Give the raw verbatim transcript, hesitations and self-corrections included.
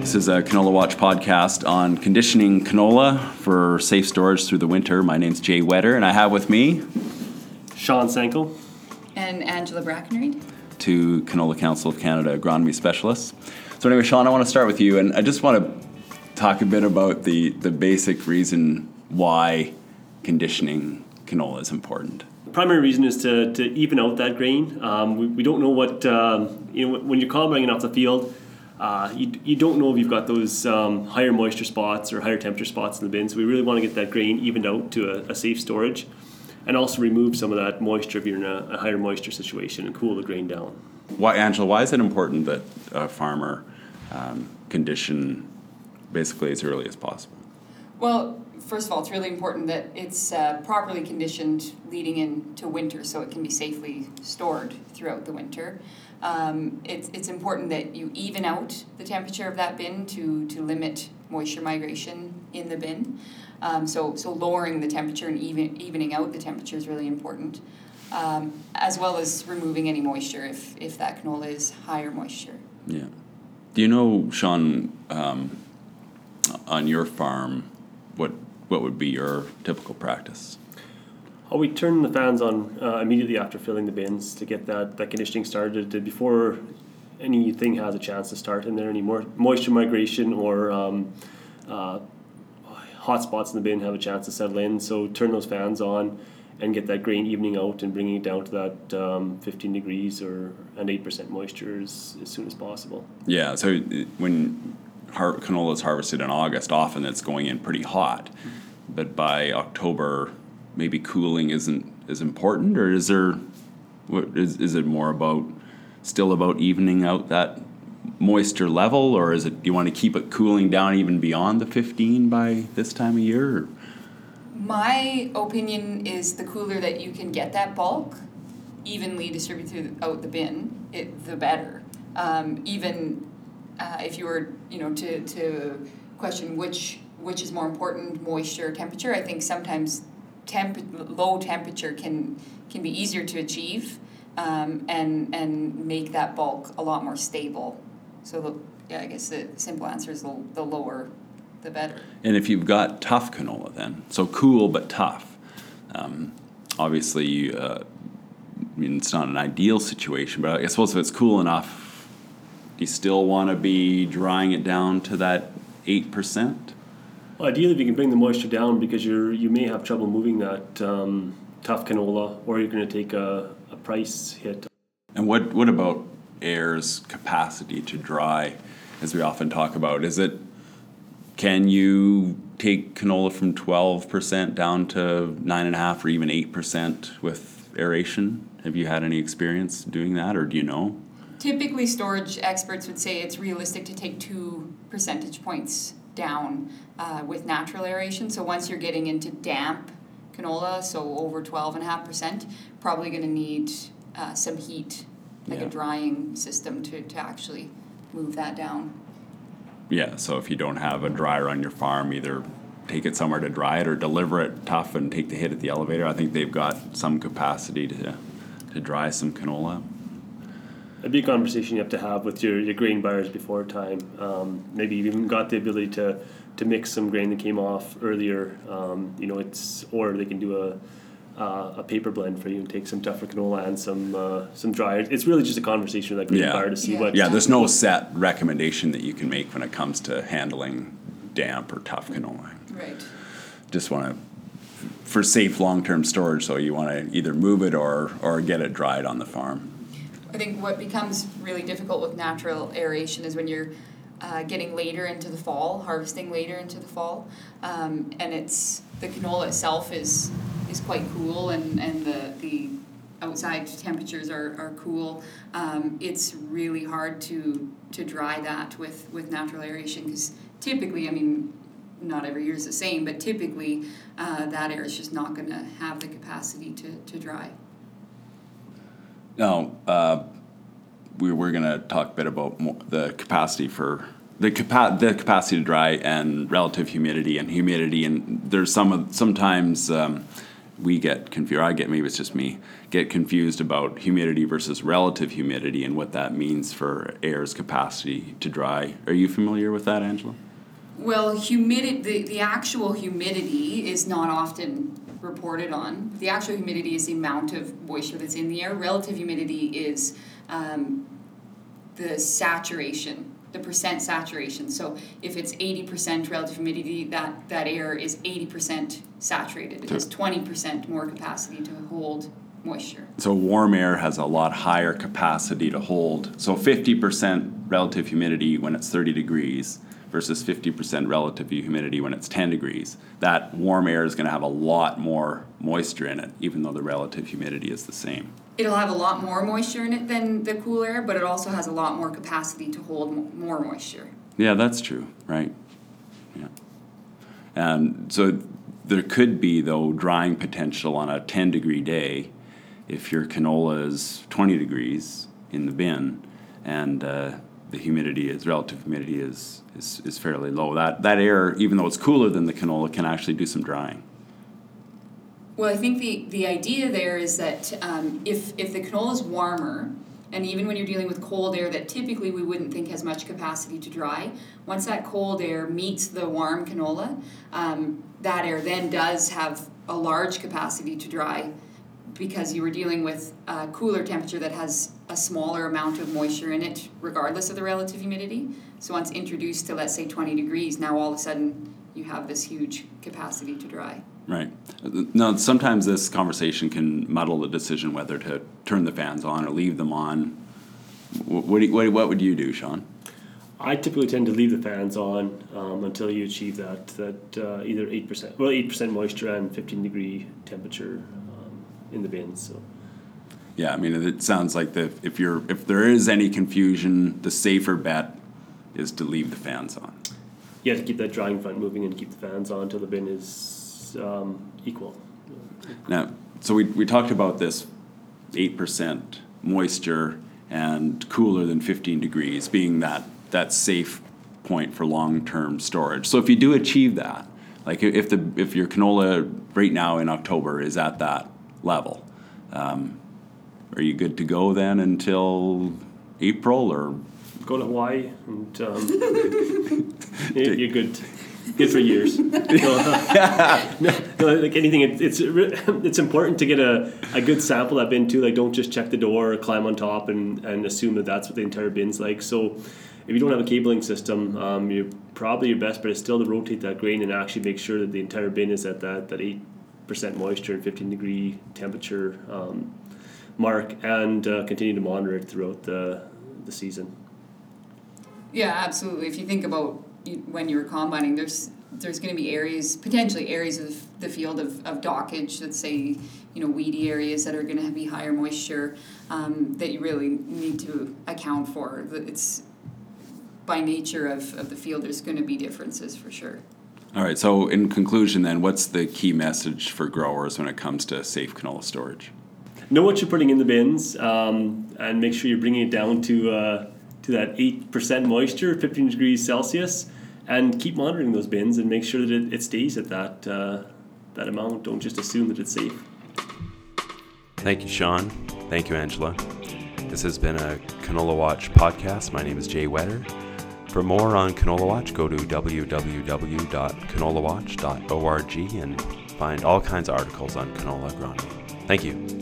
This is a Canola Watch podcast on conditioning canola for safe storage through the winter. My name's Jay Wetter, and I have with me Sean Sankel and Angela Brackenreed, two Canola Council of Canada agronomy specialists. So anyway, Sean, I want to start with you, and I just want to talk a bit about the, the basic reason why conditioning canola is important. The primary reason is to, to even out that grain. Um, we, we don't know what, uh, you know, when you're combining off the field, uh, you, you don't know if you've got those um, higher moisture spots or higher temperature spots in the bin, so we really want to get that grain evened out to a, a safe storage and also remove some of that moisture if you're in a, a higher moisture situation and cool the grain down. Why, Angela, why is it important that a farmer um, condition basically as early as possible? Well, first of all, it's really important that it's uh, properly conditioned leading into winter so it can be safely stored throughout the winter. Um, it's, it's important that you even out the temperature of that bin to, to limit moisture migration in the bin. Um, so, so lowering the temperature and even, evening out the temperature is really important, um, as well as removing any moisture if, if that canola is higher moisture. Yeah. Do you know, Sean, um, on your farm, what what would be your typical practice? Oh, we turn the fans on uh, immediately after filling the bins to get that, that conditioning started before anything has a chance to start in there, any more moisture migration or um, uh, hot spots in the bin have a chance to settle in. So turn those fans on and get that grain evening out and bringing it down to that um, fifteen degrees or and eight percent moisture as, as soon as possible. Yeah, so when Har- canola is harvested in August, often it's going in pretty hot, but by October maybe cooling isn't as important, or is there what is is it more about still about evening out that moisture level, or is it do you want to keep it cooling down even beyond the fifteen by this time of year? Or? My opinion is the cooler that you can get that bulk evenly distributed throughout the bin, it, the better. Um, even Uh, if you were, you know, to, to question which which is more important, moisture or temperature, I think sometimes temp- low temperature can can be easier to achieve um, and and make that bulk a lot more stable. So, the, yeah, I guess the simple answer is the, the lower, the better. And if you've got tough canola then, so cool but tough, um, obviously, uh, I mean, it's not an ideal situation, but I suppose if it's cool enough, you still want to be drying it down to that eight percent? Well, ideally, if you can bring the moisture down, because you're you may have trouble moving that um, tough canola, or you're going to take a, a price hit. And what, what about air's capacity to dry, as we often talk about? Is it, can you take canola from twelve percent down to nine point five percent or even eight percent with aeration? Have you had any experience doing that, or do you know? Typically, storage experts would say it's realistic to take two percentage points down uh, with natural aeration. So once you're getting into damp canola, so over twelve point five percent, probably going to need uh, some heat, like yeah. a drying system to, to actually move that down. Yeah, so if you don't have a dryer on your farm, either take it somewhere to dry it or deliver it tough and take the hit at the elevator. I think they've got some capacity to to dry some canola. It'd be a conversation you have to have with your, your grain buyers before time. Um, maybe you've even got the ability to, to mix some grain that came off earlier. Um, you know, it's or they can do a uh, a paper blend for you and take some tougher canola and some uh, some drier. It's really just a conversation with that grain yeah. buyer to see yeah. what. Yeah, there's no set recommendation that you can make when it comes to handling damp or tough canola. Right. Just want to for safe long term storage. So you want to either move it or or get it dried on the farm. I think what becomes really difficult with natural aeration is when you're uh, getting later into the fall, harvesting later into the fall, um, and it's the canola itself is is quite cool, and, and the, the outside temperatures are, are cool. Um, it's really hard to to dry that with, with natural aeration because typically, I mean, not every year is the same, but typically uh, that air is just not going to have the capacity to, to dry. No, uh, we we're going to talk a bit about more, the capacity for the capa- the capacity to dry and relative humidity and humidity. And there's some of sometimes um, we get confused, or I get, maybe it's just me, get confused about humidity versus relative humidity and what that means for air's capacity to dry. Are you familiar with that, Angela? Well, humidity, the, the actual humidity is not often reported on. The actual humidity is the amount of moisture that's in the air. Relative humidity is um, the saturation, the percent saturation. So if it's eighty percent relative humidity, that, that air is eighty percent saturated. It has twenty percent more capacity to hold moisture. So warm air has a lot higher capacity to hold. So fifty percent relative humidity when it's thirty degrees versus fifty percent relative humidity when it's ten degrees. That warm air is going to have a lot more moisture in it, even though the relative humidity is the same. It'll have a lot more moisture in it than the cool air, but it also has a lot more capacity to hold more moisture. Yeah, that's true, right? Yeah. And so there could be, though, drying potential on a ten-degree day if your canola is twenty degrees in the bin and uh, the humidity is, relative humidity is, is, is fairly low. That, that air, even though it's cooler than the canola, can actually do some drying. Well, I think the, the idea there is that um, if, if the canola is warmer, and even when you're dealing with cold air that typically we wouldn't think has much capacity to dry, once that cold air meets the warm canola, um, that air then does have a large capacity to dry because you were dealing with a cooler temperature that has a smaller amount of moisture in it regardless of the relative humidity. So once introduced to, let's say, twenty degrees, now all of a sudden you have this huge capacity to dry. Right. Now, sometimes this conversation can muddle the decision whether to turn the fans on or leave them on. What, do you, what, what would you do, Sean? I typically tend to leave the fans on um, until you achieve that, that uh, either eight percent, well, eight percent moisture and fifteen degree temperature um, in the bin. So. Yeah, I mean, it sounds like the if you're if there is any confusion, the safer bet is to leave the fans on. Yeah, to keep that drying front moving and keep the fans on until the bin is Um, equal. Now, so we we talked about this eight percent moisture and cooler than fifteen degrees being that, that safe point for long-term storage. So if you do achieve that, like if the if your canola right now in October is at that level, um, are you good to go then until April or? Go to Hawaii and um, you're good to- Good for years. No, uh, no, no, like anything, it, it's it's important to get a, a good sample of that bin too. Like, don't just check the door or climb on top and, and assume that that's what the entire bin's like. So if you don't have a cabling system, um, you're probably your best bet is still to rotate that grain and actually make sure that the entire bin is at that, that eight percent moisture and fifteen degree temperature um, mark, and uh, continue to monitor it throughout the the season. Yeah, absolutely. If you think about when you were combining, there's there's going to be areas, potentially areas of the field of, of dockage, let's say, you know, weedy areas that are going to be higher moisture um, that you really need to account for. It's by nature of, of the field, there's going to be differences for sure. All right, so in conclusion then, what's the key message for growers when it comes to safe canola storage? Know what you're putting in the bins um, and make sure you're bringing it down to... Uh, to that eight percent moisture, fifteen degrees Celsius, and keep monitoring those bins and make sure that it, it stays at that uh, that amount. Don't just assume that it's safe. Thank you, Sean. Thank you, Angela. This has been a Canola Watch podcast. My name is Jay Wetter. For more on Canola Watch, go to w w w dot canola watch dot org and find all kinds of articles on canola agronomy. Thank you.